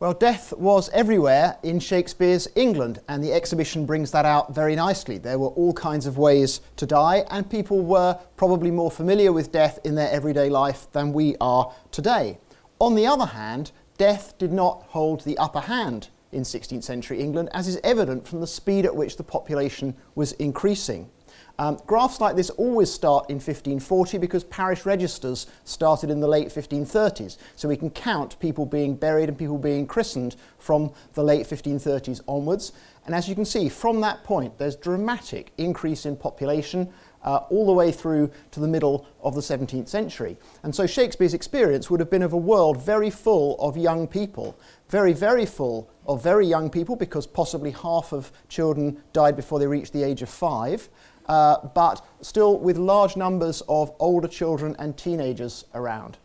Well, death was everywhere in Shakespeare's England, and the exhibition brings that out very nicely. There were all kinds of ways to die, and people were probably more familiar with death in their everyday life than we are today. On the other hand, death did not hold the upper hand in 16th century England, as is evident from the speed at which the population was increasing. Graphs like this always start in 1540 because parish registers started in the late 1530s, so we can count people being buried and people being christened from the late 1530s onwards. And as you can see, from that point there's dramatic increase in population all the way through to the middle of the 17th century. And so Shakespeare's experience would have been of a world very full of young people, very, very full of very young people, because possibly half of children died before they reached the age of 5. But still with large numbers of older children and teenagers around.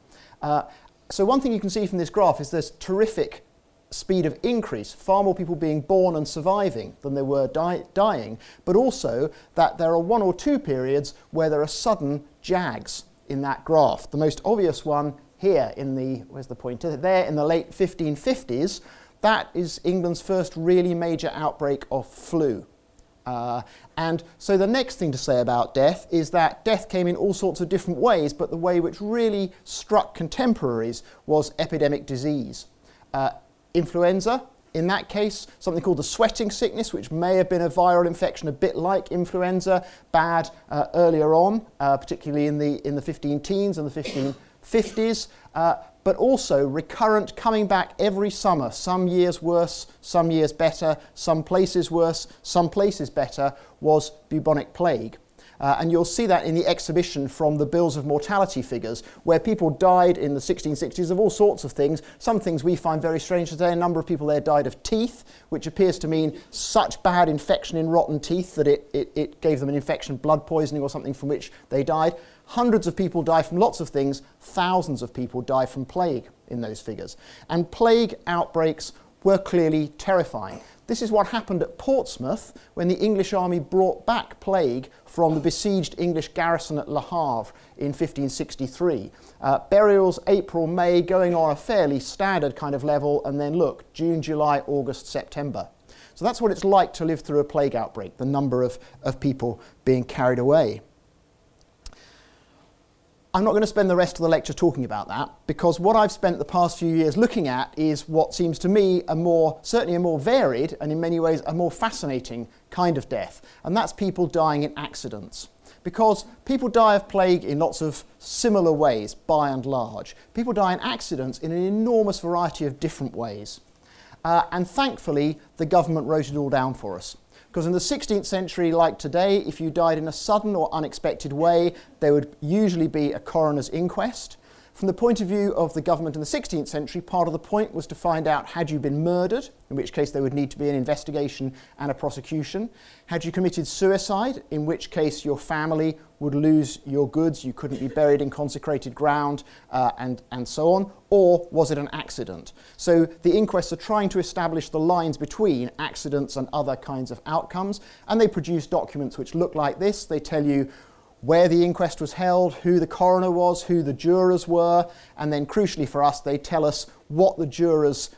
So one thing you can see from this graph is there's terrific speed of increase, far more people being born and surviving than there were dying, but also that there are one or two periods where there are sudden jags in that graph. The most obvious one here in the, where's the pointer? There in the late 1550s, that is England's first really major outbreak of flu. And so the next thing to say about death is that death came in all sorts of different ways, but the way which really struck contemporaries was epidemic disease. Influenza, in that case, something called the sweating sickness, which may have been a viral infection a bit like influenza, bad earlier on, particularly in the 15-teens and the 1550s. But also recurrent, coming back every summer, some years worse, some years better, some places worse, some places better, was bubonic plague. And you'll see that in the exhibition from the Bills of Mortality figures, where people died in the 1660s of all sorts of things. Some things we find very strange today. A number of people there died of teeth, which appears to mean such bad infection in rotten teeth that it gave them an infection, blood poisoning or something, from which they died. Hundreds of people die from lots of things. Thousands of people die from plague in those figures. And plague outbreaks were clearly terrifying. This is what happened at Portsmouth when the English army brought back plague from the besieged English garrison at Le Havre in 1563. Burials April, May, going on a fairly standard kind of level, and then look, June, July, August, September. So that's what it's like to live through a plague outbreak, the number of people being carried away. I'm not going to spend the rest of the lecture talking about that, because what I've spent the past few years looking at is what seems to me certainly a more varied and in many ways a more fascinating kind of death, and that's people dying in accidents. Because people die of plague in lots of similar ways, by and large. People die in accidents in an enormous variety of different ways. And thankfully, the government wrote it all down for us. Because in the 16th century, like today, if you died in a sudden or unexpected way, there would usually be a coroner's inquest. From the point of view of the government in the 16th century, part of the point was to find out, had you been murdered, in which case there would need to be an investigation and a prosecution. Had you committed suicide, in which case your family would lose your goods, you couldn't be buried in consecrated ground, and so on. Or was it an accident? So the inquests are trying to establish the lines between accidents and other kinds of outcomes, and they produce documents which look like this. They tell you where the inquest was held, who the coroner was, who the jurors were, and then crucially for us, they tell us what the jurors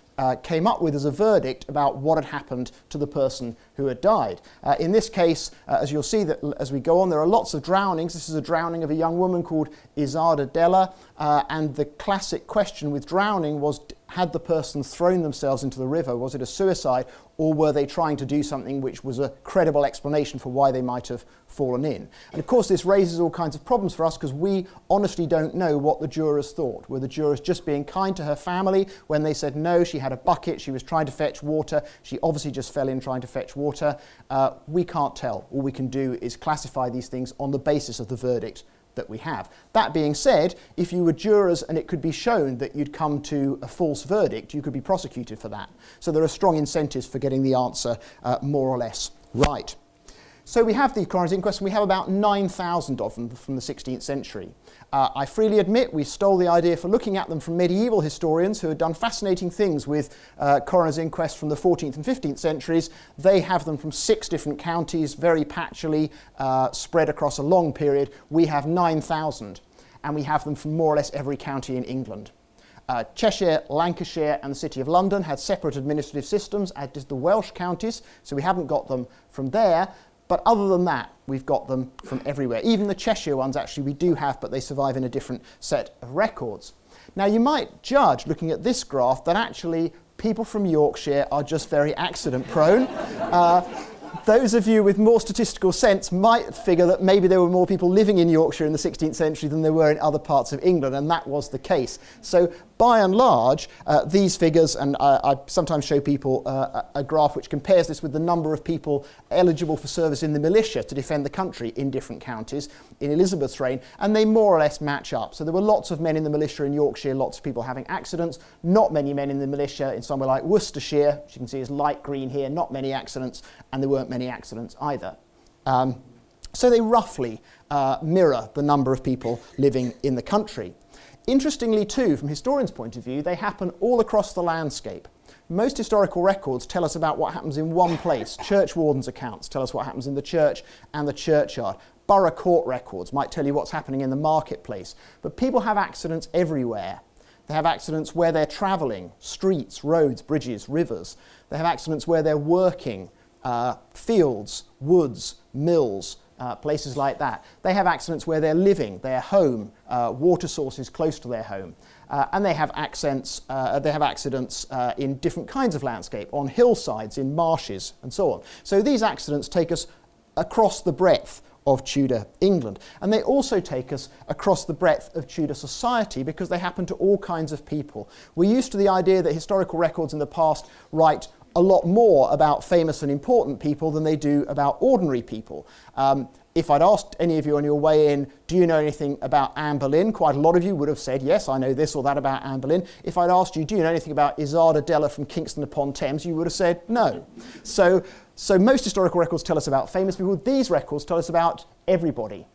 came up with as a verdict about what had happened to the person who had died. In this case, as you'll see that as we go on, there are lots of drownings. This is a drowning of a young woman called Izada Della, and the classic question with drowning was, had the person thrown themselves into the river? Was it a suicide, or were they trying to do something which was a credible explanation for why they might have fallen in? And of course this raises all kinds of problems for us, because we honestly don't know what the jurors thought. Were the jurors just being kind to her family when they said no, she had a bucket, she was trying to fetch water, she obviously just fell in trying to fetch water? We can't tell. All we can do is classify these things on the basis of the verdict that we have. That being said, if you were jurors and it could be shown that you'd come to a false verdict, you could be prosecuted for that. So there are strong incentives for getting the answer more or less right. So we have the Coroners' Inquest, and we have about 9,000 of them from the 16th century. I freely admit we stole the idea for looking at them from medieval historians who had done fascinating things with Coroners' Inquests from the 14th and 15th centuries. They have them from 6 different counties, very patchily, spread across a long period. We have 9,000, and we have them from more or less every county in England. Cheshire, Lancashire and the City of London had separate administrative systems, as did the Welsh counties, so we haven't got them from there. But other than that, we've got them from everywhere. Even the Cheshire ones, actually, we do have, but they survive in a different set of records. Now, you might judge, looking at this graph, that actually people from Yorkshire are just very accident-prone. Those of you with more statistical sense might figure that maybe there were more people living in Yorkshire in the 16th century than there were in other parts of England, and that was the case. So, by and large, these figures, and I sometimes show people a graph which compares this with the number of people eligible for service in the militia to defend the country in different counties in Elizabeth's reign, and they more or less match up. So there were lots of men in the militia in Yorkshire, lots of people having accidents, not many men in the militia in somewhere like Worcestershire, which you can see is light green here, not many accidents, and there weren't many accidents either. So they roughly mirror the number of people living in the country. Interestingly too, from historians' point of view, they happen all across the landscape. Most historical records tell us about what happens in one place. Church wardens' accounts tell us what happens in the church and the churchyard. Borough court records might tell you what's happening in the marketplace. But people have accidents everywhere. They have accidents where they're travelling, streets, roads, bridges, rivers. They have accidents where they're working, fields, woods, mills, places like that. They have accidents where they're living, their home, water sources close to their home. And they have accidents in different kinds of landscape, on hillsides, in marshes, and so on. So these accidents take us across the breadth of Tudor England. And they also take us across the breadth of Tudor society because they happen to all kinds of people. We're used to the idea that historical records in the past write a lot more about famous and important people than they do about ordinary people. If I'd asked any of you on your way in, do you know anything about Anne Boleyn? Quite a lot of you would have said, yes, I know this or that about Anne Boleyn. If I'd asked you, do you know anything about Izada Della from Kingston upon Thames? You would have said no. So most historical records tell us about famous people. These records tell us about everybody.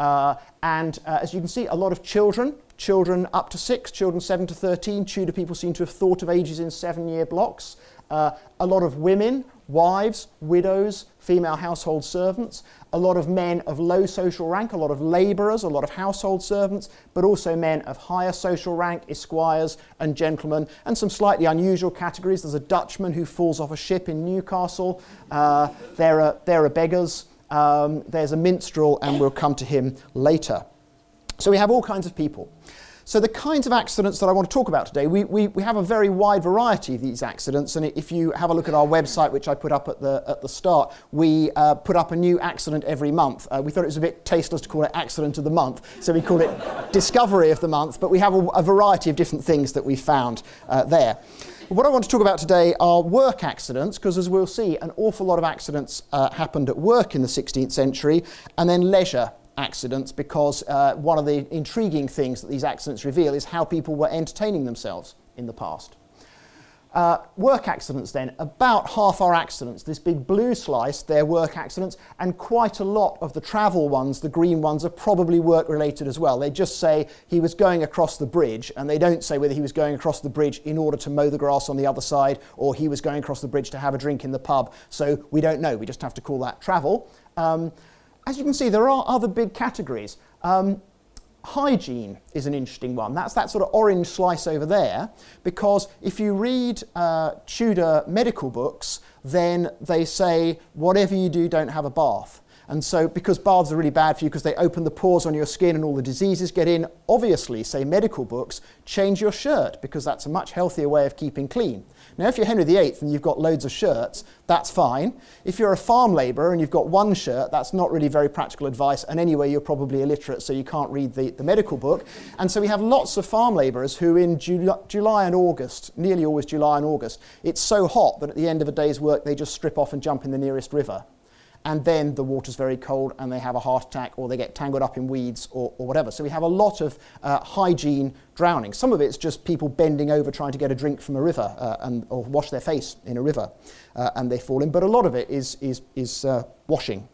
And as you can see, a lot of children up to 6, children 7 to 13. Tudor people seem to have thought of ages in 7-year blocks. A lot of women, wives, widows, female household servants, a lot of men of low social rank, a lot of labourers, a lot of household servants, but also men of higher social rank, esquires and gentlemen, and some slightly unusual categories. There's a Dutchman who falls off a ship in Newcastle, there are beggars, there's a minstrel, and we'll come to him later. So we have all kinds of people. So the kinds of accidents that I want to talk about today, we have a very wide variety of these accidents, and if you have a look at our website, which I put up at the start, we put up a new accident every month. We thought it was a bit tasteless to call it accident of the month, so we call it discovery of the month, but we have a variety of different things that we found there. What I want to talk about today are work accidents, because as we'll see, an awful lot of accidents happened at work in the 16th century, and then leisure accidents, because one of the intriguing things that these accidents reveal is how people were entertaining themselves in the past. Work accidents then, about half our accidents, this big blue slice, they're work accidents, and quite a lot of the travel ones, the green ones, are probably work related as well. They just say he was going across the bridge, and they don't say whether he was going across the bridge in order to mow the grass on the other side, or he was going across the bridge to have a drink in the pub, so we don't know, we just have to call that travel. As you can see, there are other big categories. Hygiene is an interesting one. That's that sort of orange slice over there, because if you read Tudor medical books, then they say, whatever you do, don't have a bath. And so, because baths are really bad for you because they open the pores on your skin and all the diseases get in, obviously, say medical books, change your shirt, because that's a much healthier way of keeping clean. Now, if you're Henry VIII and you've got loads of shirts, that's fine. If you're a farm labourer and you've got one shirt, that's not really very practical advice, and anyway, you're probably illiterate, so you can't read the medical book. And so we have lots of farm labourers who in July and August, nearly always July and August, it's so hot that at the end of a day's work, they just strip off and jump in the nearest river. and then the water's very cold and they have a heart attack or they get tangled up in weeds or whatever. So we have a lot of hygiene drowning. Some of it's just people bending over trying to get a drink from a river or wash their face in a river and they fall in, but a lot of it is washing.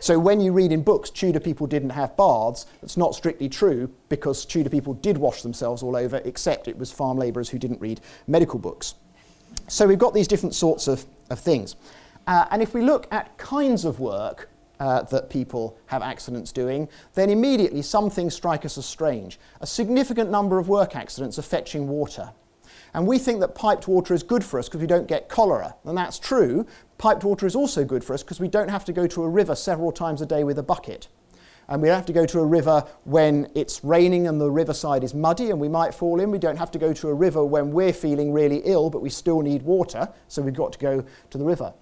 So when you read in books Tudor people didn't have baths, that's not strictly true because Tudor people did wash themselves all over, except it was farm labourers who didn't read medical books. So we've got these different sorts of things. And if we look at kinds of work that people have accidents doing, then immediately some things strike us as strange. A significant number of work accidents are fetching water. And we think that piped water is good for us because we don't get cholera. And that's true. Piped water is also good for us because we don't have to go to a river several times a day with a bucket. And we don't have to go to a river when it's raining and the riverside is muddy and we might fall in. We don't have to go to a river when we're feeling really ill, but we still need water, so we've got to go to the river.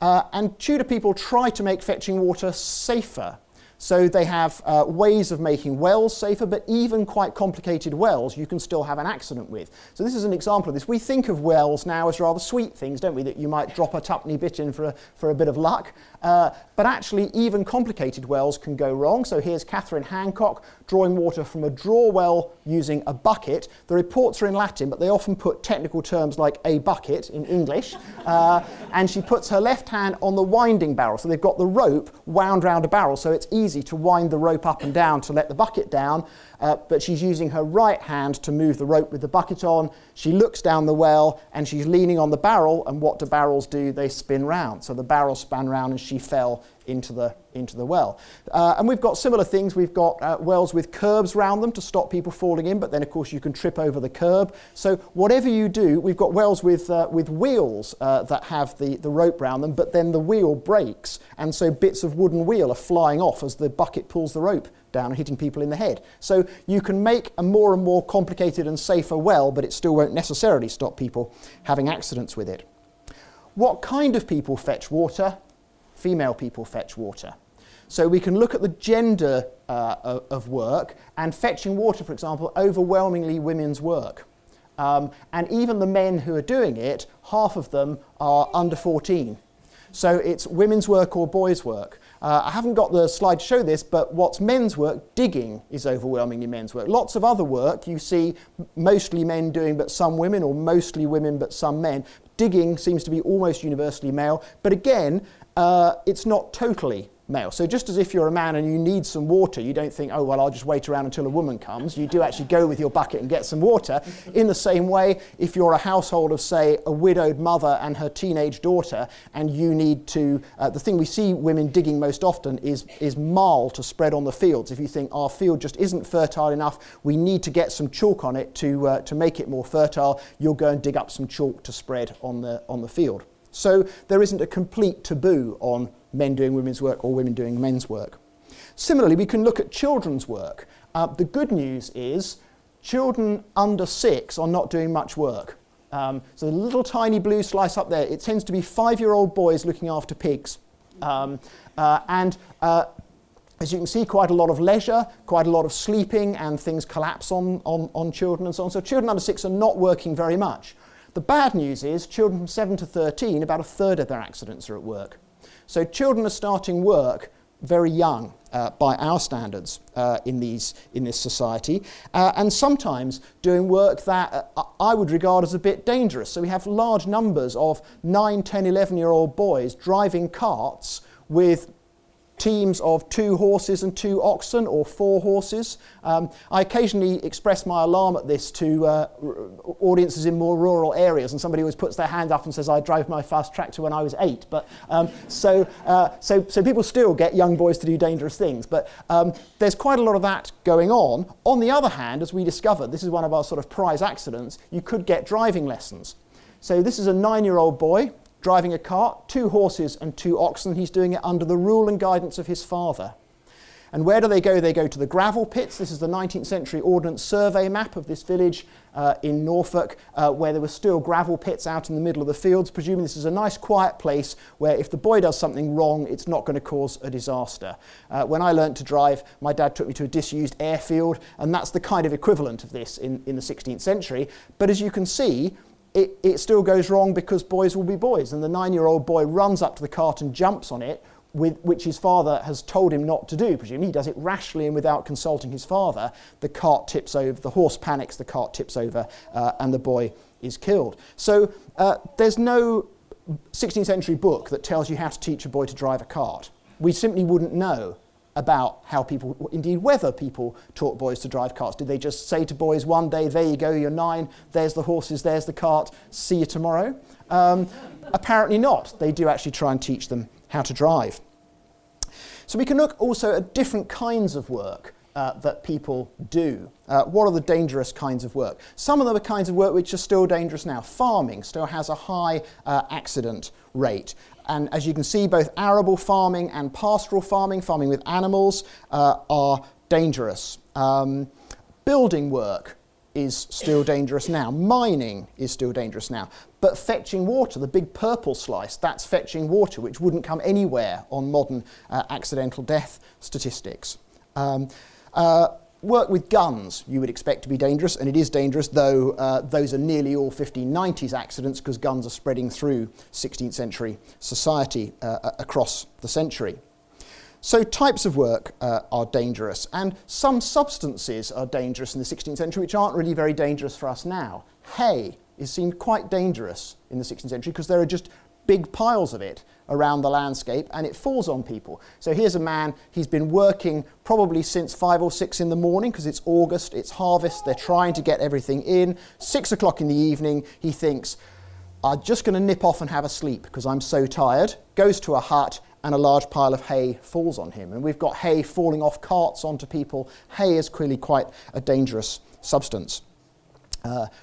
And Tudor people try to make fetching water safer. So they have ways of making wells safer, but even quite complicated wells you can still have an accident with. So this is an example of this. We think of wells now as rather sweet things, don't we, that you might drop a tuppenny bit in for a bit of luck. But actually even complicated wells can go wrong. So here's Catherine Hancock drawing water from a draw well using a bucket. The reports are in Latin, but they often put technical terms like a bucket in English. And she puts her left hand on the winding barrel. So they've got the rope wound round a barrel, so it's easy to wind the rope up and down to let the bucket down, but she's using her right hand to move the rope with the bucket on. She looks down the well and she's leaning on the barrel, and what do barrels do? They spin round. So the barrel span round and she fell into the well. And we've got similar things. We've got wells with curbs round them to stop people falling in, but then of course you can trip over the curb. So whatever you do, we've got wells with wheels that have the rope round them, but then the wheel breaks, and so bits of wooden wheel are flying off as the bucket pulls the rope down and hitting people in the head. So you can make a more and more complicated and safer well, but it still won't necessarily stop people having accidents with it. What kind of people fetch water? Female people fetch water. So we can look at the gender of work, and fetching water, for example, overwhelmingly women's work. And even the men who are doing it, half of them are under 14. So it's women's work or boys' work. I haven't got the slide to show this, but what's men's work? Digging is overwhelmingly men's work. Lots of other work you see mostly men doing but some women, or mostly women but some men. Digging seems to be almost universally male, but again, it's not totally male. So just as if you're a man and you need some water, you don't think, oh, well, I'll just wait around until a woman comes. You do actually go with your bucket and get some water. In the same way, if you're a household of, say, a widowed mother and her teenage daughter, and you need to, the thing we see women digging most often is marl to spread on the fields. If you think our field just isn't fertile enough, we need to get some chalk on it to make it more fertile, you'll go and dig up some chalk to spread on the field. So there isn't a complete taboo on men doing women's work or women doing men's work. Similarly, we can look at children's work. The good news is children under 6 are not doing much work. So the little tiny blue slice up there, it tends to be 5-year-old boys looking after pigs. As you can see, quite a lot of leisure, quite a lot of sleeping, and things collapse on children and so on. So children under 6 are not working very much. The bad news is children from 7 to 13, about a third of their accidents are at work. So children are starting work very young by our standards in this society, and sometimes doing work that I would regard as a bit dangerous. So we have large numbers of 9, 10, 11-year-old boys driving carts with teams of 2 horses and 2 oxen, or 4 horses. I occasionally express my alarm at this to audiences in more rural areas, and somebody always puts their hand up and says, I drove my fast tractor when I was 8. But so people still get young boys to do dangerous things. But there's quite a lot of that going on. On the other hand, as we discovered, this is one of our sort of prize accidents, you could get driving lessons. So this is a 9-year-old boy driving a cart, 2 horses and 2 oxen. He's doing it under the rule and guidance of his father. And where do they go? They go to the gravel pits. This is the 19th century Ordnance Survey map of this village in Norfolk, where there were still gravel pits out in the middle of the fields. Presumably this is a nice quiet place where if the boy does something wrong, it's not going to cause a disaster. When I learnt to drive, my dad took me to a disused airfield, and that's the kind of equivalent of this in the 16th century. But as you can see, it still goes wrong because boys will be boys, and the 9-year-old boy runs up to the cart and jumps on it, which his father has told him not to do, presumably. He does it rashly and without consulting his father. The cart tips over, the horse panics, the cart tips over, and the boy is killed. So there's no 16th century book that tells you how to teach a boy to drive a cart. We simply wouldn't know about how people, indeed whether people taught boys to drive carts. Did they just say to boys one day, there you go, you're 9, there's the horses, there's the cart, see you tomorrow? Apparently not. They do actually try and teach them how to drive. So we can look also at different kinds of work that people do. What are the dangerous kinds of work? Some of them are kinds of work which are still dangerous now. Farming still has a high accident rate. And as you can see, both arable farming and pastoral farming, farming with animals, are dangerous. Building work is still dangerous now. Mining is still dangerous now. But fetching water, the big purple slice, that's fetching water, which wouldn't come anywhere on modern accidental death statistics. Work with guns you would expect to be dangerous, and it is dangerous, though those are nearly all 1590s accidents because guns are spreading through 16th century society across the century. So types of work are dangerous, and some substances are dangerous in the 16th century which aren't really very dangerous for us now. Hay is seen quite dangerous in the 16th century because there are just big piles of it around the landscape and it falls on people. So here's a man, he's been working probably since 5 or 6 in the morning because it's August, it's harvest, they're trying to get everything in. 6 o'clock in the evening, he thinks, I'm just going to nip off and have a sleep because I'm so tired. Goes to a hut and a large pile of hay falls on him. And we've got hay falling off carts onto people. Hay is clearly quite a dangerous substance.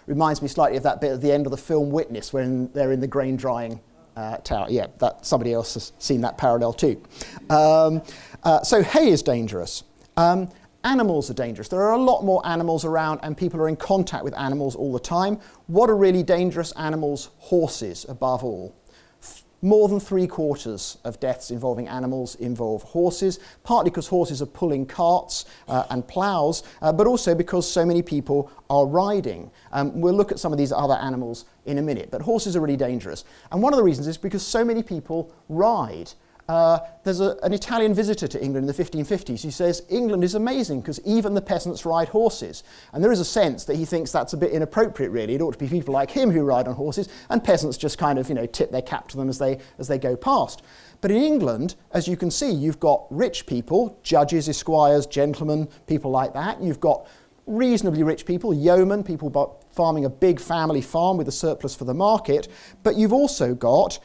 Reminds me slightly of that bit at the end of the film Witness when they're in the grain drying tower. Yeah, that, somebody else has seen that parallel too. So hay is dangerous. Animals are dangerous. There are a lot more animals around and people are in contact with animals all the time. What are really dangerous animals? Horses, above all. More than 3/4 of deaths involving animals involve horses, partly because horses are pulling carts and ploughs, but also because so many people are riding. We'll look at some of these other animals in a minute, but horses are really dangerous. And one of the reasons is because so many people ride. There's an Italian visitor to England in the 1550s who says, England is amazing because even the peasants ride horses. And there is a sense that he thinks that's a bit inappropriate, really. It ought to be people like him who ride on horses, and peasants just kind of, you know, tip their cap to them as they go past. But in England, as you can see, you've got rich people, judges, esquires, gentlemen, people like that. You've got reasonably rich people, yeomen, people farming a big family farm with a surplus for the market. But you've also got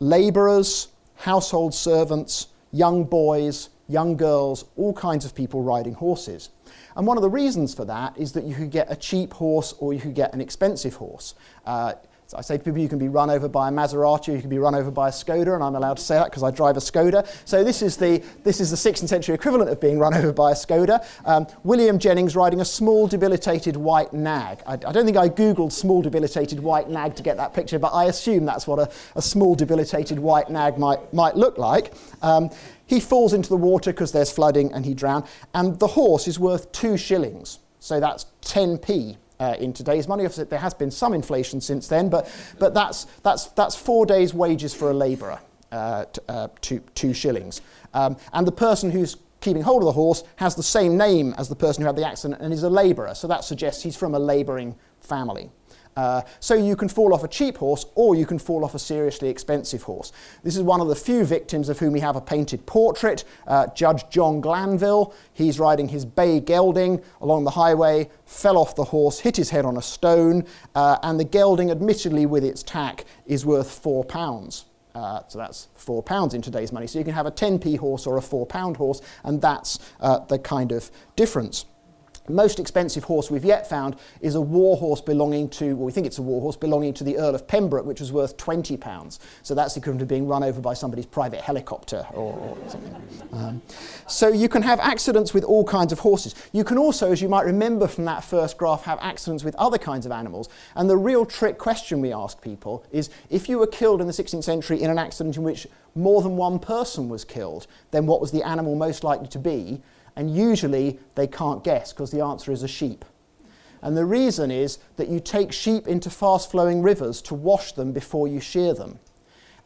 labourers, household servants, young boys, young girls, all kinds of people riding horses. And one of the reasons for that is that you could get a cheap horse or you could get an expensive horse. So I say to people, you can be run over by a Maserati or you can be run over by a Skoda, and I'm allowed to say that because I drive a Skoda. So this is the 16th century equivalent of being run over by a Skoda. William Jennings riding a small debilitated white nag. I don't think I googled small debilitated white nag to get that picture, but I assume that's what a small debilitated white nag might look like. He falls into the water because there's flooding and he drowned, and the horse is worth 2 shillings. So that's 10p. In today's money. There has been some inflation since then, but that's 4 days' wages for a labourer, 2 shillings. And the person who's keeping hold of the horse has the same name as the person who had the accident and is a labourer, so that suggests he's from a labouring family. So you can fall off a cheap horse or you can fall off a seriously expensive horse. This is one of the few victims of whom we have a painted portrait, Judge John Glanville. He's riding his bay gelding along the highway, fell off the horse, hit his head on a stone, and the gelding, admittedly with its tack, is worth £4. So that's £4 in today's money. So you can have a 10p horse or a £4 horse, and that's the kind of difference. The most expensive horse we've yet found is a war horse belonging to, well, we think it's a war horse belonging to the Earl of Pembroke, which was worth £20. So that's equivalent to being run over by somebody's private helicopter or something. So you can have accidents with all kinds of horses. You can also, as you might remember from that first graph, have accidents with other kinds of animals. And the real trick question we ask people is, if you were killed in the 16th century in an accident in which more than one person was killed, then what was the animal most likely to be? And usually they can't guess because the answer is a sheep. And the reason is that you take sheep into fast-flowing rivers to wash them before you shear them.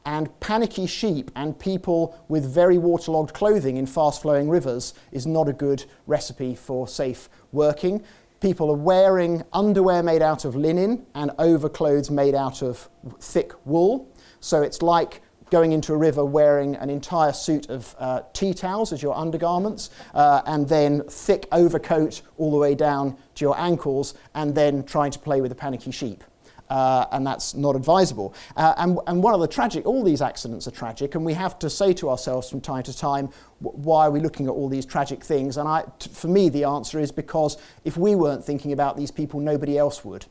and panicky sheep and people with very waterlogged clothing in fast-flowing rivers is not a good recipe for safe working. People are wearing underwear made out of linen and overclothes made out of thick wool. So it's like going into a river wearing an entire suit of tea towels as your undergarments, and then thick overcoat all the way down to your ankles, and then trying to play with a panicky sheep. And that's not advisable. And one of the tragic, all these accidents are tragic, and we have to say to ourselves from time to time, why are we looking at all these tragic things? And for me, the answer is because if we weren't thinking about these people, nobody else would.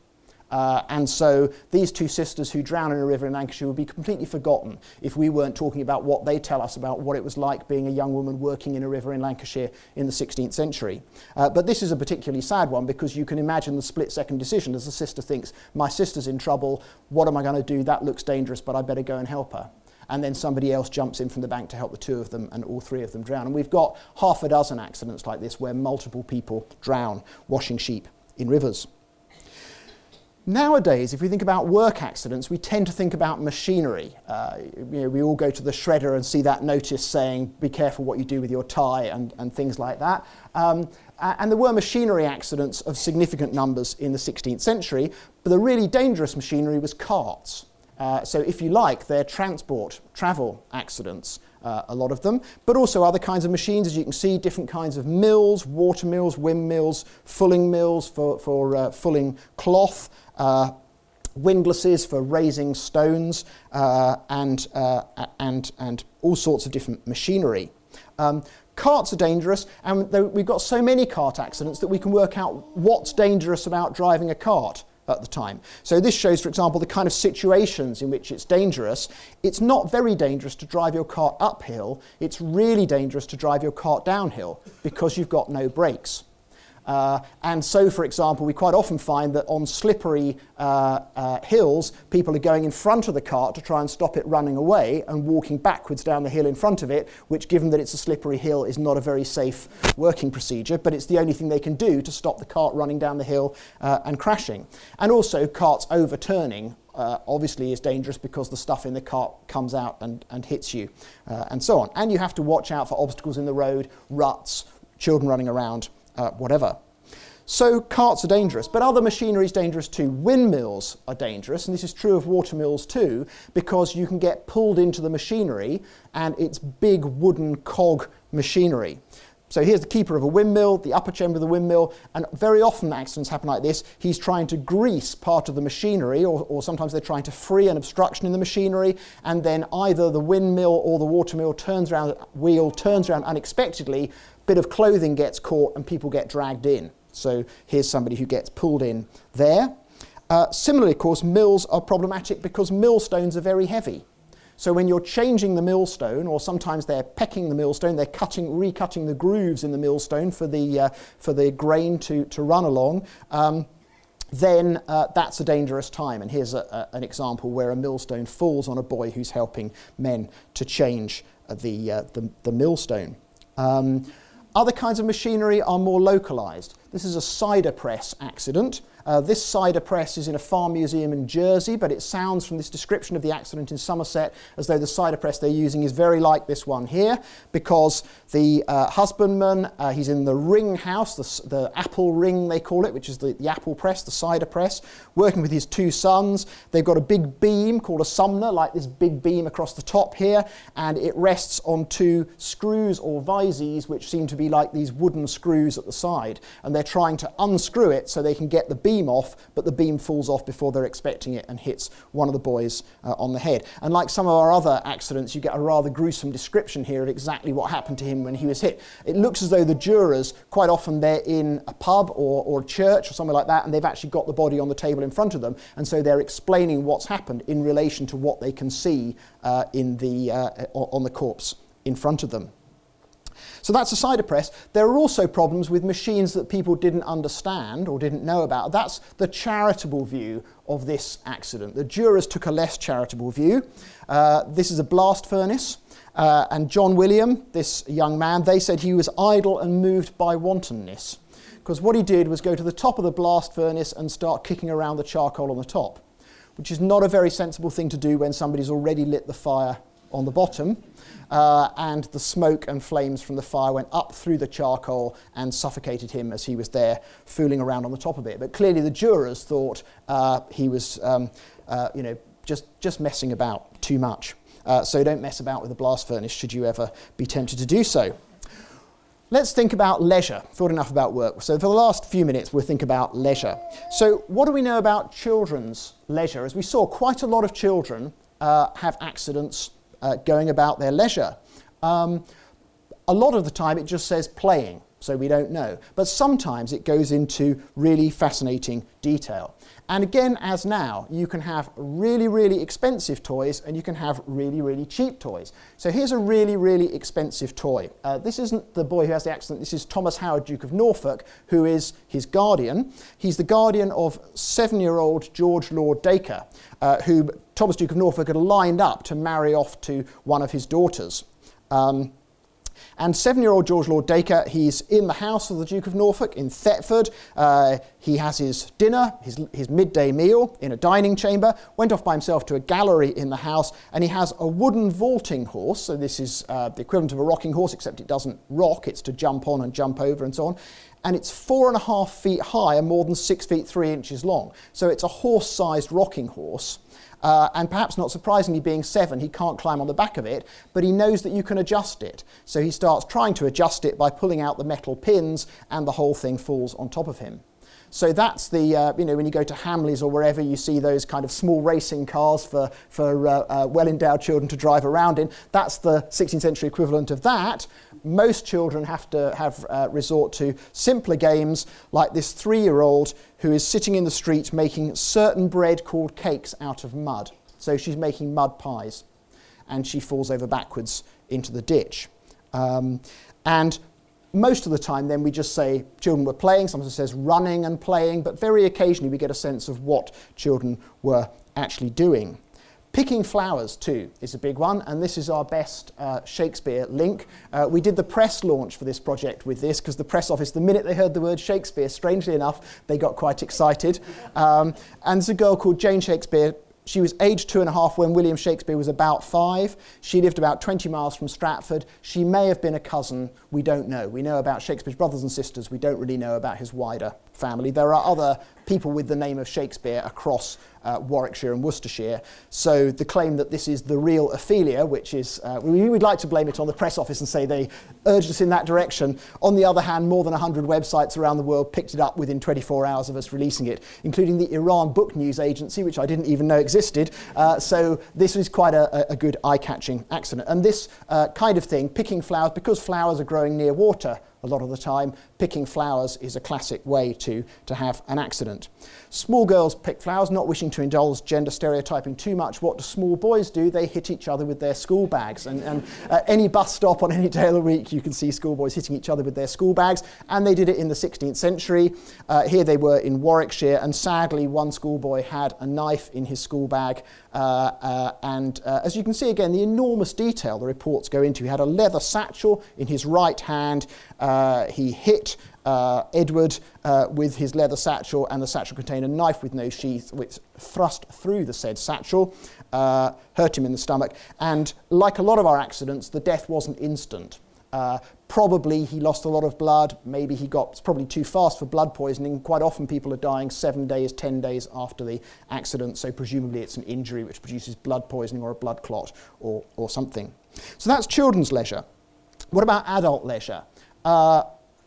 And so these two sisters who drown in a river in Lancashire would be completely forgotten if we weren't talking about what they tell us about what it was like being a young woman working in a river in Lancashire in the 16th century. But this is a particularly sad one because you can imagine the split-second decision as the sister thinks, my sister's in trouble, what am I going to do? That looks dangerous, but I better go and help her. And then somebody else jumps in from the bank to help the two of them, and all three of them drown. And we've got half a dozen accidents like this where multiple people drown washing sheep in rivers. Nowadays, if we think about work accidents, we tend to think about machinery. We all go to the shredder and see that notice saying, be careful what you do with your tie and things like that. And there were machinery accidents of significant numbers in the 16th century, but the really dangerous machinery was carts. So if you like, they're transport, travel accidents, a lot of them, but also other kinds of machines. As you can see, different kinds of mills, water mills, windmills, fulling mills for fulling cloth, windlasses for raising stones, and all sorts of different machinery. Carts are dangerous, and we've got so many cart accidents that we can work out what's dangerous about driving a cart at the time. So this shows, for example, the kind of situations in which it's dangerous. It's not very dangerous to drive your cart uphill. It's really dangerous to drive your cart downhill because you've got no brakes. And so, for example, we quite often find that on slippery hills, people are going in front of the cart to try and stop it running away and walking backwards down the hill in front of it, which, given that it's a slippery hill, is not a very safe working procedure, but it's the only thing they can do to stop the cart running down the hill and crashing. And also, carts overturning obviously is dangerous because the stuff in the cart comes out and hits you, and so on. And you have to watch out for obstacles in the road, ruts, children running around, whatever. So carts are dangerous, but other machinery is dangerous too. Windmills are dangerous, and this is true of water mills too, because you can get pulled into the machinery, and it's big wooden cog machinery. So here's the keeper of a windmill, the upper chamber of the windmill, and very often accidents happen like this. He's trying to grease part of the machinery, or sometimes they're trying to free an obstruction in the machinery, and then either the windmill or the water mill wheel turns around unexpectedly, bit of clothing gets caught, and people get dragged in. So here's somebody who gets pulled in there. Similarly, of course, mills are problematic because millstones are very heavy. So when you're changing the millstone, or sometimes they're pecking the millstone, they're recutting the grooves in the millstone for the grain to run along, then that's a dangerous time. And here's an example where a millstone falls on a boy who's helping men to change the millstone. Other kinds of machinery are more localised. This is a cider press accident. This cider press is in a farm museum in Jersey, but it sounds from this description of the accident in Somerset as though the cider press they're using is very like this one here, because the husbandman, he's in the ring house, the apple ring they call it, which is the apple press, the cider press, working with his two sons. They've got a big beam called a sumner, like this big beam across the top here, and it rests on two screws or vises, which seem to be like these wooden screws at the side, and they're trying to unscrew it so they can get the beam off, but the beam falls off before they're expecting it and hits one of the boys on the head. And like some of our other accidents, you get a rather gruesome description here of exactly what happened to him when he was hit. It looks as though the jurors, quite often they're in a pub or a church or somewhere like that, and they've actually got the body on the table in front of them, and so they're explaining what's happened in relation to what they can see on the corpse in front of them. So that's a cider press. There are also problems with machines that people didn't understand or didn't know about. That's the charitable view of this accident. The jurors took a less charitable view. This is a blast furnace. And John William, this young man, they said he was idle and moved by wantonness, because what he did was go to the top of the blast furnace and start kicking around the charcoal on the top, which is not a very sensible thing to do when somebody's already lit the fire on the bottom, and the smoke and flames from the fire went up through the charcoal and suffocated him as he was there fooling around on the top of it. But clearly the jurors thought he was just messing about too much. So don't mess about with a blast furnace should you ever be tempted to do so. Let's think about leisure. Thought enough about work. So for the last few minutes, we'll think about leisure. So what do we know about children's leisure? As we saw, quite a lot of children have accidents going about their leisure. A lot of the time, it just says playing, so we don't know. But sometimes it goes into really fascinating detail. And again, as now, you can have really, really expensive toys and you can have really, really cheap toys. So here's a really, really expensive toy. This isn't the boy who has the accident. This is Thomas Howard, Duke of Norfolk, who is his guardian. He's the guardian of 7-year-old George Lord Dacre, who Thomas, Duke of Norfolk, had lined up to marry off to one of his daughters. And 7-year-old George Lord Dacre, he's in the house of the Duke of Norfolk in Thetford. He has his dinner, his midday meal in a dining chamber, went off by himself to a gallery in the house, and he has a wooden vaulting horse. So this is the equivalent of a rocking horse, except it doesn't rock. It's to jump on and jump over and so on. And it's 4.5 feet high and more than 6 feet 3 inches long. So it's a horse-sized rocking horse. And perhaps not surprisingly, being 7, he can't climb on the back of it, but he knows that you can adjust it. So he starts trying to adjust it by pulling out the metal pins, and the whole thing falls on top of him. So that's the, when you go to Hamleys or wherever, you see those kind of small racing cars for well-endowed children to drive around in. That's the 16th century equivalent of that. Most children have to resort to simpler games, like this 3-year-old who is sitting in the street making certain bread called cakes out of mud. So she's making mud pies, and she falls over backwards into the ditch. Most of the time, then, we just say children were playing. Sometimes it says running and playing, but very occasionally we get a sense of what children were actually doing. Picking flowers, too, is a big one, and this is our best Shakespeare link. We did the press launch for this project with this, because the press office, the minute they heard the word Shakespeare, strangely enough, they got quite excited. And there's a girl called Jane Shakespeare. She was aged 2.5 when William Shakespeare was about 5. She lived about 20 miles from Stratford. She may have been a cousin. We don't know. We know about Shakespeare's brothers and sisters. We don't really know about his wider family. There are other people with the name of Shakespeare across Warwickshire and Worcestershire. So the claim that this is the real Ophelia, which is, we would like to blame it on the press office and say they urged us in that direction. On the other hand, more than 100 websites around the world picked it up within 24 hours of us releasing it, including the Iran Book News Agency, which I didn't even know existed. So this is quite a good eye-catching accident. And this kind of thing, picking flowers, because flowers are growing near water a lot of the time, picking flowers is a classic way to have an accident. Small girls pick flowers, not wishing to indulge gender stereotyping too much. What do small boys do? They hit each other with their school bags. And at any bus stop on any day of the week, you can see schoolboys hitting each other with their school bags. And they did it in the 16th century. Here they were in Warwickshire. And sadly, one schoolboy had a knife in his school bag. As you can see, again, the enormous detail the reports go into. He had a leather satchel in his right hand. He hit Edward with his leather satchel, and the satchel contained a knife with no sheath, which thrust through the said satchel, hurt him in the stomach. And like a lot of our accidents, the death wasn't instant. Probably he lost a lot of blood. Maybe it's probably too fast for blood poisoning. Quite often people are dying 7 days, 10 days after the accident, so presumably it's an injury which produces blood poisoning or a blood clot or something. So that's children's leisure. What about adult leisure?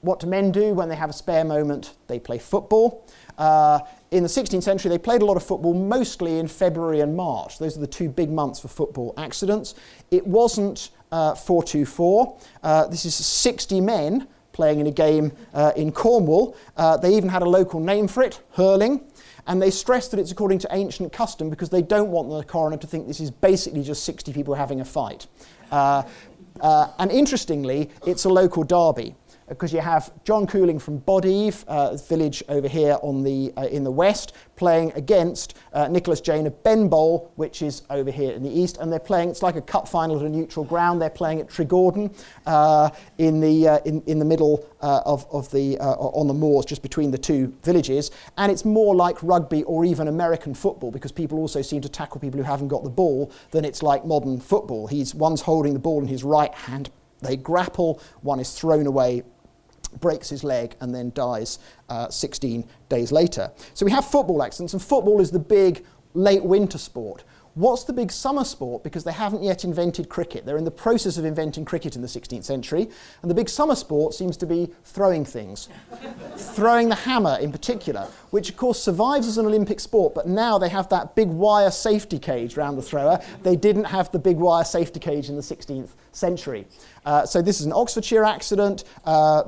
What do men do when they have a spare moment? They play football. In the 16th century, they played a lot of football, mostly in February and March. Those are the two big months for football accidents. It wasn't 424. This is 60 men playing in a game in Cornwall. They even had a local name for it, hurling. And they stress that it's according to ancient custom because they don't want the coroner to think this is basically just 60 people having a fight. And interestingly, it's a local derby. because you have John Cooling from Bodeve, village over here on the in the west, playing against Nicholas Jane of Benboll, which is over here in the east, and they're playing. It's like a cup final at a neutral ground. They're playing at Tregorden in the middle of the on the moors, just between the two villages. And it's more like rugby or even American football, because people also seem to tackle people who haven't got the ball than it's like modern football. One's holding the ball in his right hand. They grapple, one is thrown away, breaks his leg, and then dies 16 days later. So we have football accidents, and football is the big late winter sport. What's the big summer sport? Because they haven't yet invented cricket. They're in the process of inventing cricket in the 16th century, and the big summer sport seems to be throwing things. Throwing the hammer in particular, which of course survives as an Olympic sport, but now they have that big wire safety cage round the thrower. They didn't have the big wire safety cage in the 16th century. So this is an Oxfordshire accident,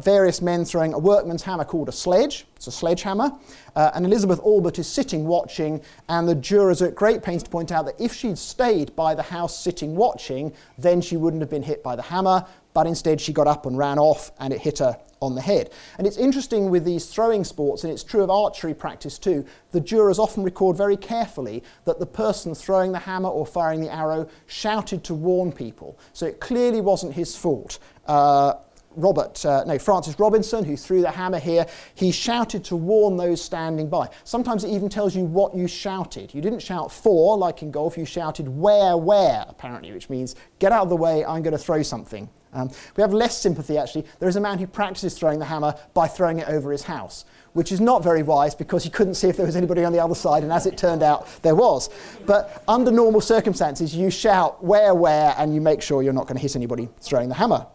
various men throwing a workman's hammer called a sledge. It's a sledgehammer. And Elizabeth Albert is sitting watching, and the jurors are at great pains to point out that if she'd stayed by the house sitting watching, then she wouldn't have been hit by the hammer, but instead she got up and ran off and it hit her on the head. And it's interesting with these throwing sports, and it's true of archery practice too, the jurors often record very carefully that the person throwing the hammer or firing the arrow shouted to warn people. So it clearly wasn't his fault. Francis Robinson, who threw the hammer here, he shouted to warn those standing by. Sometimes it even tells you what you shouted. You didn't shout "for" like in golf, you shouted where, apparently, which means get out of the way, I'm going to throw something. We have less sympathy, actually. There is a man who practices throwing the hammer by throwing it over his house, which is not very wise because he couldn't see if there was anybody on the other side, and as it turned out, there was. But under normal circumstances, you shout where, and you make sure you're not going to hit anybody throwing the hammer.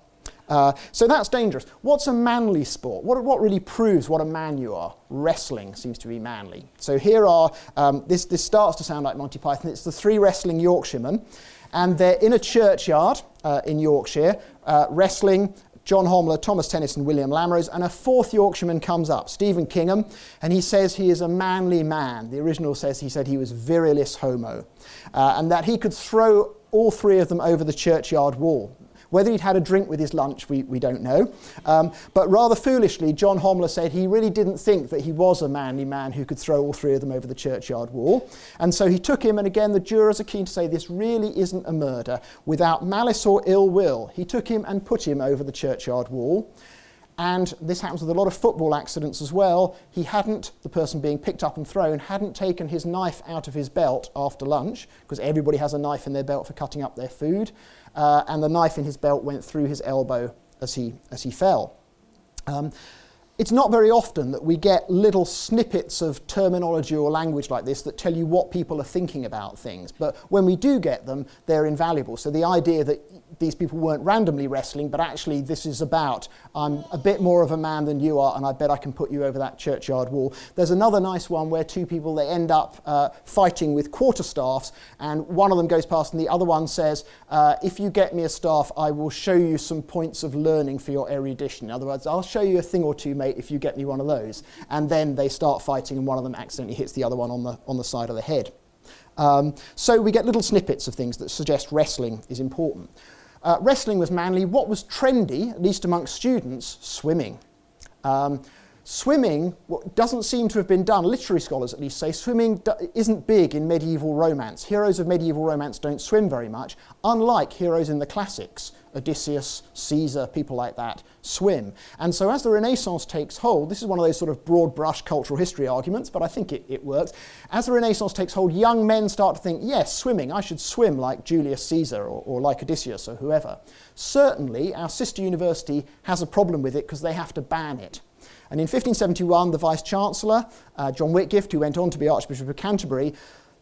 So that's dangerous. What's a manly sport? What really proves what a man you are? Wrestling seems to be manly. So here are, this starts to sound like Monty Python. It's the three wrestling Yorkshiremen, and they're in a churchyard in Yorkshire, wrestling. John Homler, Thomas Tennyson, William Lamrose, and a fourth Yorkshireman comes up, Stephen Kingham, and he says he is a manly man. The original says he said he was virilis homo, and that he could throw all three of them over the churchyard wall. Whether he'd had a drink with his lunch, we don't know. But rather foolishly, John Homler said he really didn't think that he was a manly man who could throw all three of them over the churchyard wall. And so he took him, and again, the jurors are keen to say this really isn't a murder. Without malice or ill will, he took him and put him over the churchyard wall. And this happens with a lot of football accidents as well. The person being picked up and thrown, hadn't taken his knife out of his belt after lunch, because everybody has a knife in their belt for cutting up their food. And the knife in his belt went through his elbow as he fell. It's not very often that we get little snippets of terminology or language like this that tell you what people are thinking about things. But when we do get them, they're invaluable. So the idea that these people weren't randomly wrestling, but actually this is about, I'm a bit more of a man than you are, and I bet I can put you over that churchyard wall. There's another nice one where two people, they end up fighting with quarterstaffs, and one of them goes past and the other one says, if you get me a staff, I will show you some points of learning for your erudition. In other words, I'll show you a thing or two, mate, if you get me one of those. And then they start fighting, and one of them accidentally hits the other one on the side of the head. So we get little snippets of things that suggest wrestling is important. Wrestling was manly. What was trendy, at least amongst students? Swimming. Swimming doesn't seem to have been done. Literary scholars at least say swimming isn't big in medieval romance. Heroes of medieval romance don't swim very much, unlike heroes in the classics. Odysseus, Caesar, people like that swim. And so as the Renaissance takes hold, this is one of those sort of broad brush cultural history arguments, but I think it works. As the Renaissance takes hold, young men start to think, yes, swimming, I should swim like Julius Caesar or like Odysseus or whoever. Certainly, our sister university has a problem with it because they have to ban it. And in 1571, the Vice-Chancellor, John Whitgift, who went on to be Archbishop of Canterbury,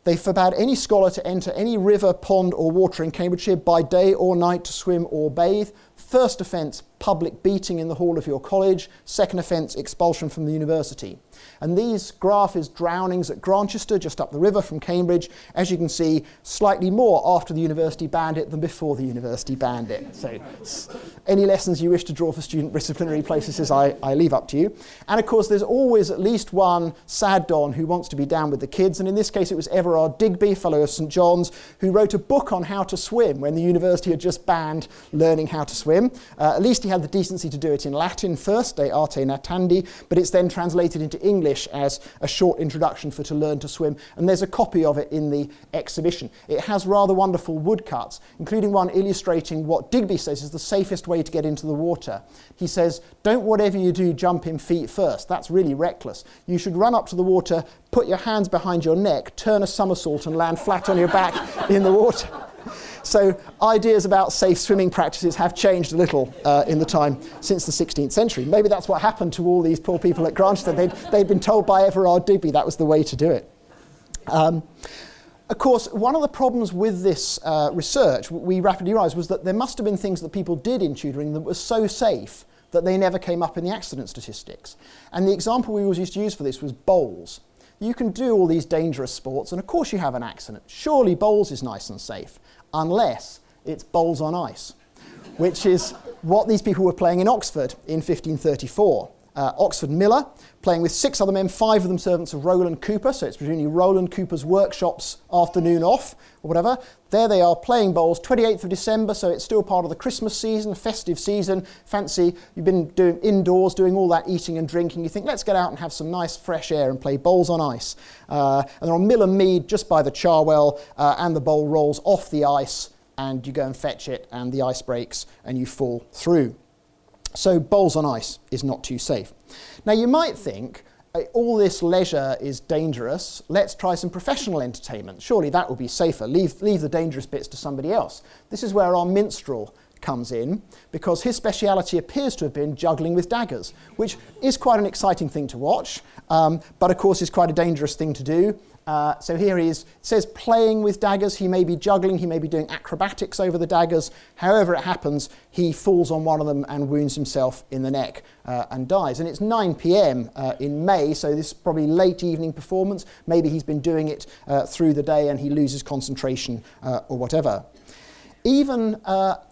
they forbade any scholar to enter any river, pond or water in Cambridgeshire by day or night to swim or bathe. First offence, public beating in the hall of your college. Second offence, expulsion from the university. And these graph is drownings at Grantchester, just up the river from Cambridge. As you can see, slightly more after the university banned it than before the university banned it. So any lessons you wish to draw for student disciplinary processes, I leave up to you. And of course, there's always at least one sad don who wants to be down with the kids. And in this case, it was Everard Digby, fellow of St John's, who wrote a book on how to swim when the university had just banned learning how to swim. At least he had the decency to do it in Latin first, De Arte Natandi, but it's then translated into English as a short introduction for To Learn to Swim, and there's a copy of it in the exhibition. It has rather wonderful woodcuts, including one illustrating what Digby says is the safest way to get into the water. He says, don't whatever you do jump in feet first, that's really reckless. You should run up to the water, put your hands behind your neck, turn a somersault and land flat on your back in the water. So ideas about safe swimming practices have changed a little in the time since the 16th century. Maybe that's what happened to all these poor people at Granchester. They'd been told by Everard Digby that was the way to do it. Of course, one of the problems with this research, we rapidly realised, was that there must have been things that people did in Tudor that were so safe that they never came up in the accident statistics. And the example we always used to use for this was bowls. You can do all these dangerous sports and of course you have an accident. Surely bowls is nice and safe. Unless it's bowls on ice, which is what these people were playing in Oxford in 1534. Oxford Miller, playing with six other men, five of them servants of Roland Cooper, so it's presumably Roland Cooper's workshops afternoon off, or whatever. There they are playing bowls, 28th of December, so it's still part of the Christmas season, festive season. Fancy, you've been doing indoors, doing all that eating and drinking, you think, let's get out and have some nice fresh air and play bowls on ice. And they're on Miller Mead, just by the charwell, and the bowl rolls off the ice, and you go and fetch it, and the ice breaks, and you fall through. So bowls on ice is not too safe. Now you might think, all this leisure is dangerous, let's try some professional entertainment. Surely that will be safer, leave the dangerous bits to somebody else. This is where our minstrel comes in, because his speciality appears to have been juggling with daggers, which is quite an exciting thing to watch, but of course is quite a dangerous thing to do. So here he is, it says playing with daggers, he may be juggling, he may be doing acrobatics over the daggers, however it happens, he falls on one of them and wounds himself in the neck and dies. And it's 9 p.m. In May, so this is probably late evening performance, maybe he's been doing it through the day and he loses concentration or whatever. Even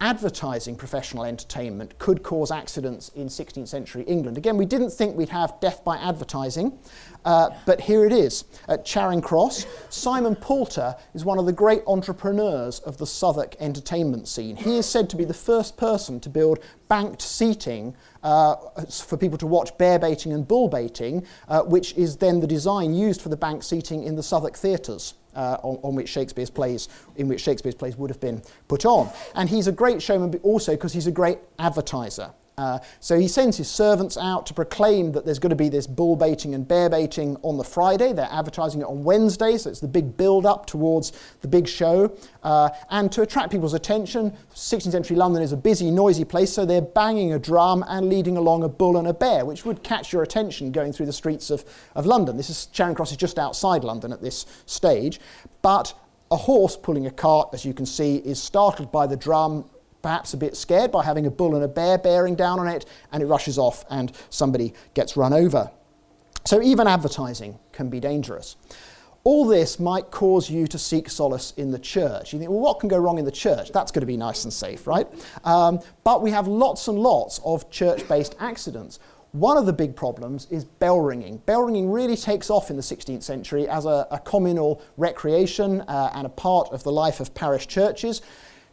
advertising professional entertainment could cause accidents in 16th century England. Again, we didn't think we'd have death by advertising, but here it is. At Charing Cross, Simon Poulter is one of the great entrepreneurs of the Southwark entertainment scene. He is said to be the first person to build banked seating for people to watch bear baiting and bull baiting, which is then the design used for the bank seating in the Southwark theatres. In which Shakespeare's plays would have been put on. And he's a great showman, but also because he's a great advertiser. So he sends his servants out to proclaim that there's going to be this bull baiting and bear baiting on the Friday. They're advertising it on Wednesday, so it's the big build-up towards the big show. And to attract people's attention, 16th century London is a busy, noisy place, so they're banging a drum and leading along a bull and a bear, which would catch your attention going through the streets of London. Charing Cross is just outside London at this stage. But a horse pulling a cart, as you can see, is startled by the drum, perhaps a bit scared by having a bull and a bear bearing down on it, and it rushes off and somebody gets run over. So even advertising can be dangerous. All this might cause you to seek solace in the church. You think, well, what can go wrong in the church? That's going to be nice and safe, right? But we have lots and lots of church-based accidents. One of the big problems is bell ringing. Bell ringing really takes off in the 16th century as a communal recreation and a part of the life of parish churches.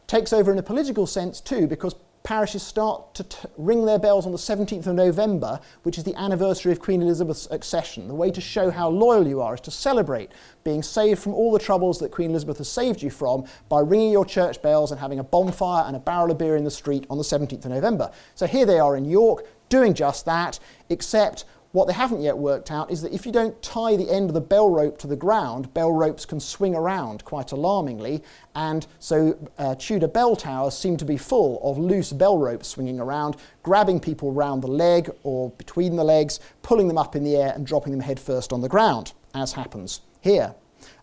Takes over in a political sense too, because parishes start to ring their bells on the 17th of November, which is the anniversary of Queen Elizabeth's accession. The way to show how loyal you are is to celebrate being saved from all the troubles that Queen Elizabeth has saved you from by ringing your church bells and having a bonfire and a barrel of beer in the street on the 17th of November. So here they are in York doing just that, except what they haven't yet worked out is that if you don't tie the end of the bell rope to the ground, bell ropes can swing around quite alarmingly, and so Tudor bell towers seem to be full of loose bell ropes swinging around, grabbing people round the leg or between the legs, pulling them up in the air and dropping them headfirst on the ground, as happens here.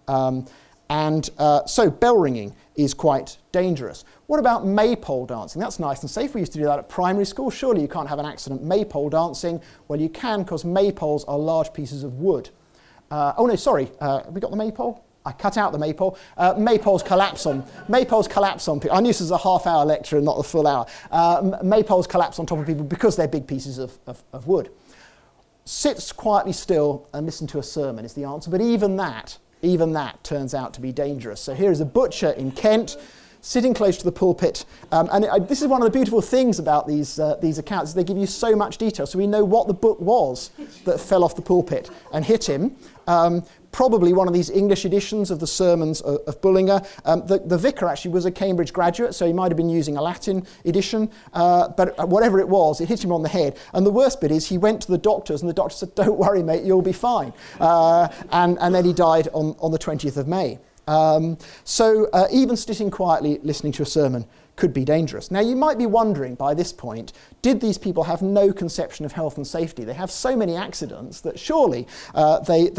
So bell ringing is quite dangerous. What about maypole dancing? That's nice and safe. We used to do that at primary school. Surely you can't have an accident maypole dancing. Well, you can, because maypoles are large pieces of wood. Have we got the maypole? I cut out the maypole. Maypoles collapse on people. I knew this was a half-hour lecture and not the full hour. Maypoles collapse on top of people because they're big pieces of wood. Sit quietly still and listen to a sermon is the answer, but even that turns out to be dangerous. So here is a butcher in Kent sitting close to the pulpit. This is one of the beautiful things about these accounts. They give you so much detail. So we know what the book was that fell off the pulpit and hit him. Probably one of these English editions of the sermons of Bullinger. The vicar actually was a Cambridge graduate, so he might have been using a Latin edition, but whatever it was, it hit him on the head. And the worst bit is he went to the doctors, and the doctor said, "Don't worry, mate, you'll be fine." And then he died on the 20th of May. So even sitting quietly listening to a sermon could be dangerous. Now, you might be wondering by this point, did these people have no conception of health and safety? They have so many accidents that surely they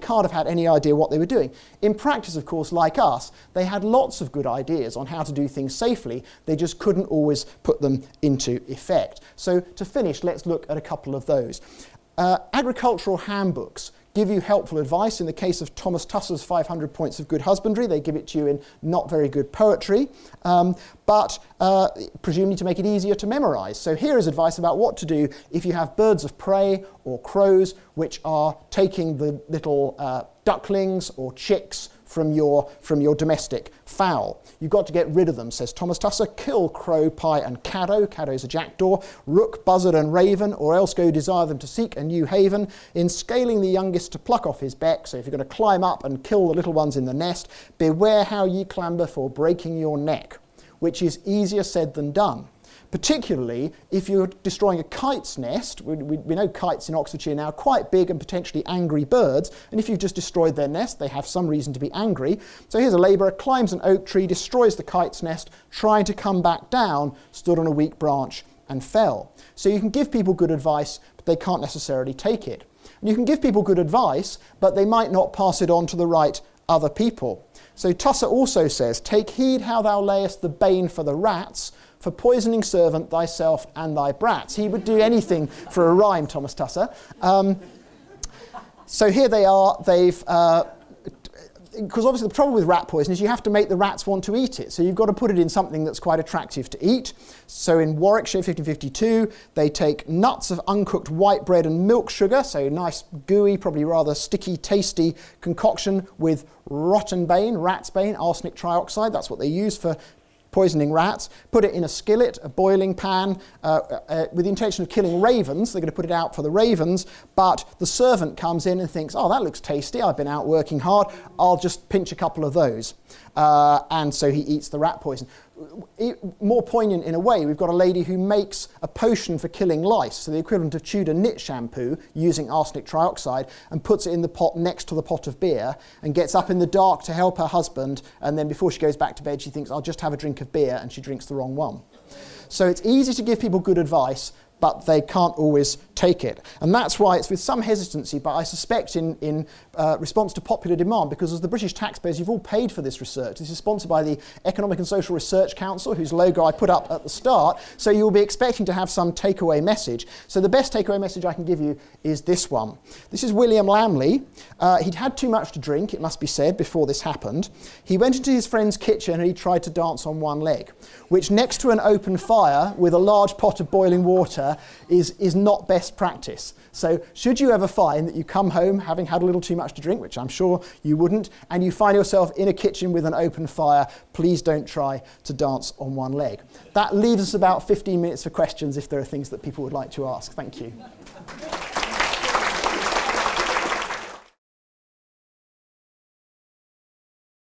can't have had any idea what they were doing. In practice, of course, like us, they had lots of good ideas on how to do things safely. They just couldn't always put them into effect. So to finish, let's look at a couple of those. Agricultural handbooks give you helpful advice. In the case of Thomas Tusser's 500 Points of Good Husbandry, they give it to you in not very good poetry, but presumably to make it easier to memorise. So here is advice about what to do if you have birds of prey or crows which are taking the little ducklings or chicks from your domestic fowl. You've got to get rid of them, says Thomas Tusser. Kill crow, pie, and caddo. Caddo's a jackdaw. Rook, buzzard, and raven, or else go desire them to seek a new haven. In scaling the youngest to pluck off his beck, so if you're going to climb up and kill the little ones in the nest, beware how ye clamber for breaking your neck, which is easier said than done. Particularly if you're destroying a kite's nest. We know kites in Oxfordshire now are quite big and potentially angry birds, and if you've just destroyed their nest, they have some reason to be angry. So here's a labourer, climbs an oak tree, destroys the kite's nest, trying to come back down, stood on a weak branch and fell. So you can give people good advice, but they can't necessarily take it. And you can give people good advice, but they might not pass it on to the right other people. So Tusser also says, "Take heed how thou layest the bane for the rats, for poisoning servant, thyself and thy brats." He would do anything for a rhyme, Thomas Tusser. So here they are, because obviously the problem with rat poison is you have to make the rats want to eat it. So you've got to put it in something that's quite attractive to eat. So in Warwickshire, 1552, they take nuts of uncooked white bread and milk sugar, so nice, gooey, probably rather sticky, tasty concoction with rotten bane, rat's bane, arsenic trioxide. That's what they use for poisoning rats. Put it in a skillet, a boiling pan, with the intention of killing ravens. They're going to put it out for the ravens, but the servant comes in and thinks, "Oh, that looks tasty. I've been out working hard. I'll just pinch a couple of those." And so he eats the rat poison. More poignant in a way, we've got a lady who makes a potion for killing lice, so the equivalent of Tudor knit shampoo using arsenic trioxide, and puts it in the pot next to the pot of beer, and gets up in the dark to help her husband, and then before she goes back to bed she thinks, "I'll just have a drink of beer," and she drinks the wrong one. So it's easy to give people good advice, but they can't always take it. And that's why it's with some hesitancy, but I suspect in response to popular demand, because as the British taxpayers, you've all paid for this research. This is sponsored by the Economic and Social Research Council, whose logo I put up at the start, so you'll be expecting to have some takeaway message. So the best takeaway message I can give you is this one. This is William Lamley. He'd had too much to drink, it must be said, before this happened. He went into his friend's kitchen and he tried to dance on one leg, which next to an open fire with a large pot of boiling water is not best practice. So should you ever find that you come home having had a little too much to drink, which I'm sure you wouldn't, and you find yourself in a kitchen with an open fire, please don't try to dance on one leg. That leaves us about 15 minutes for questions if there are things that people would like to ask. Thank you.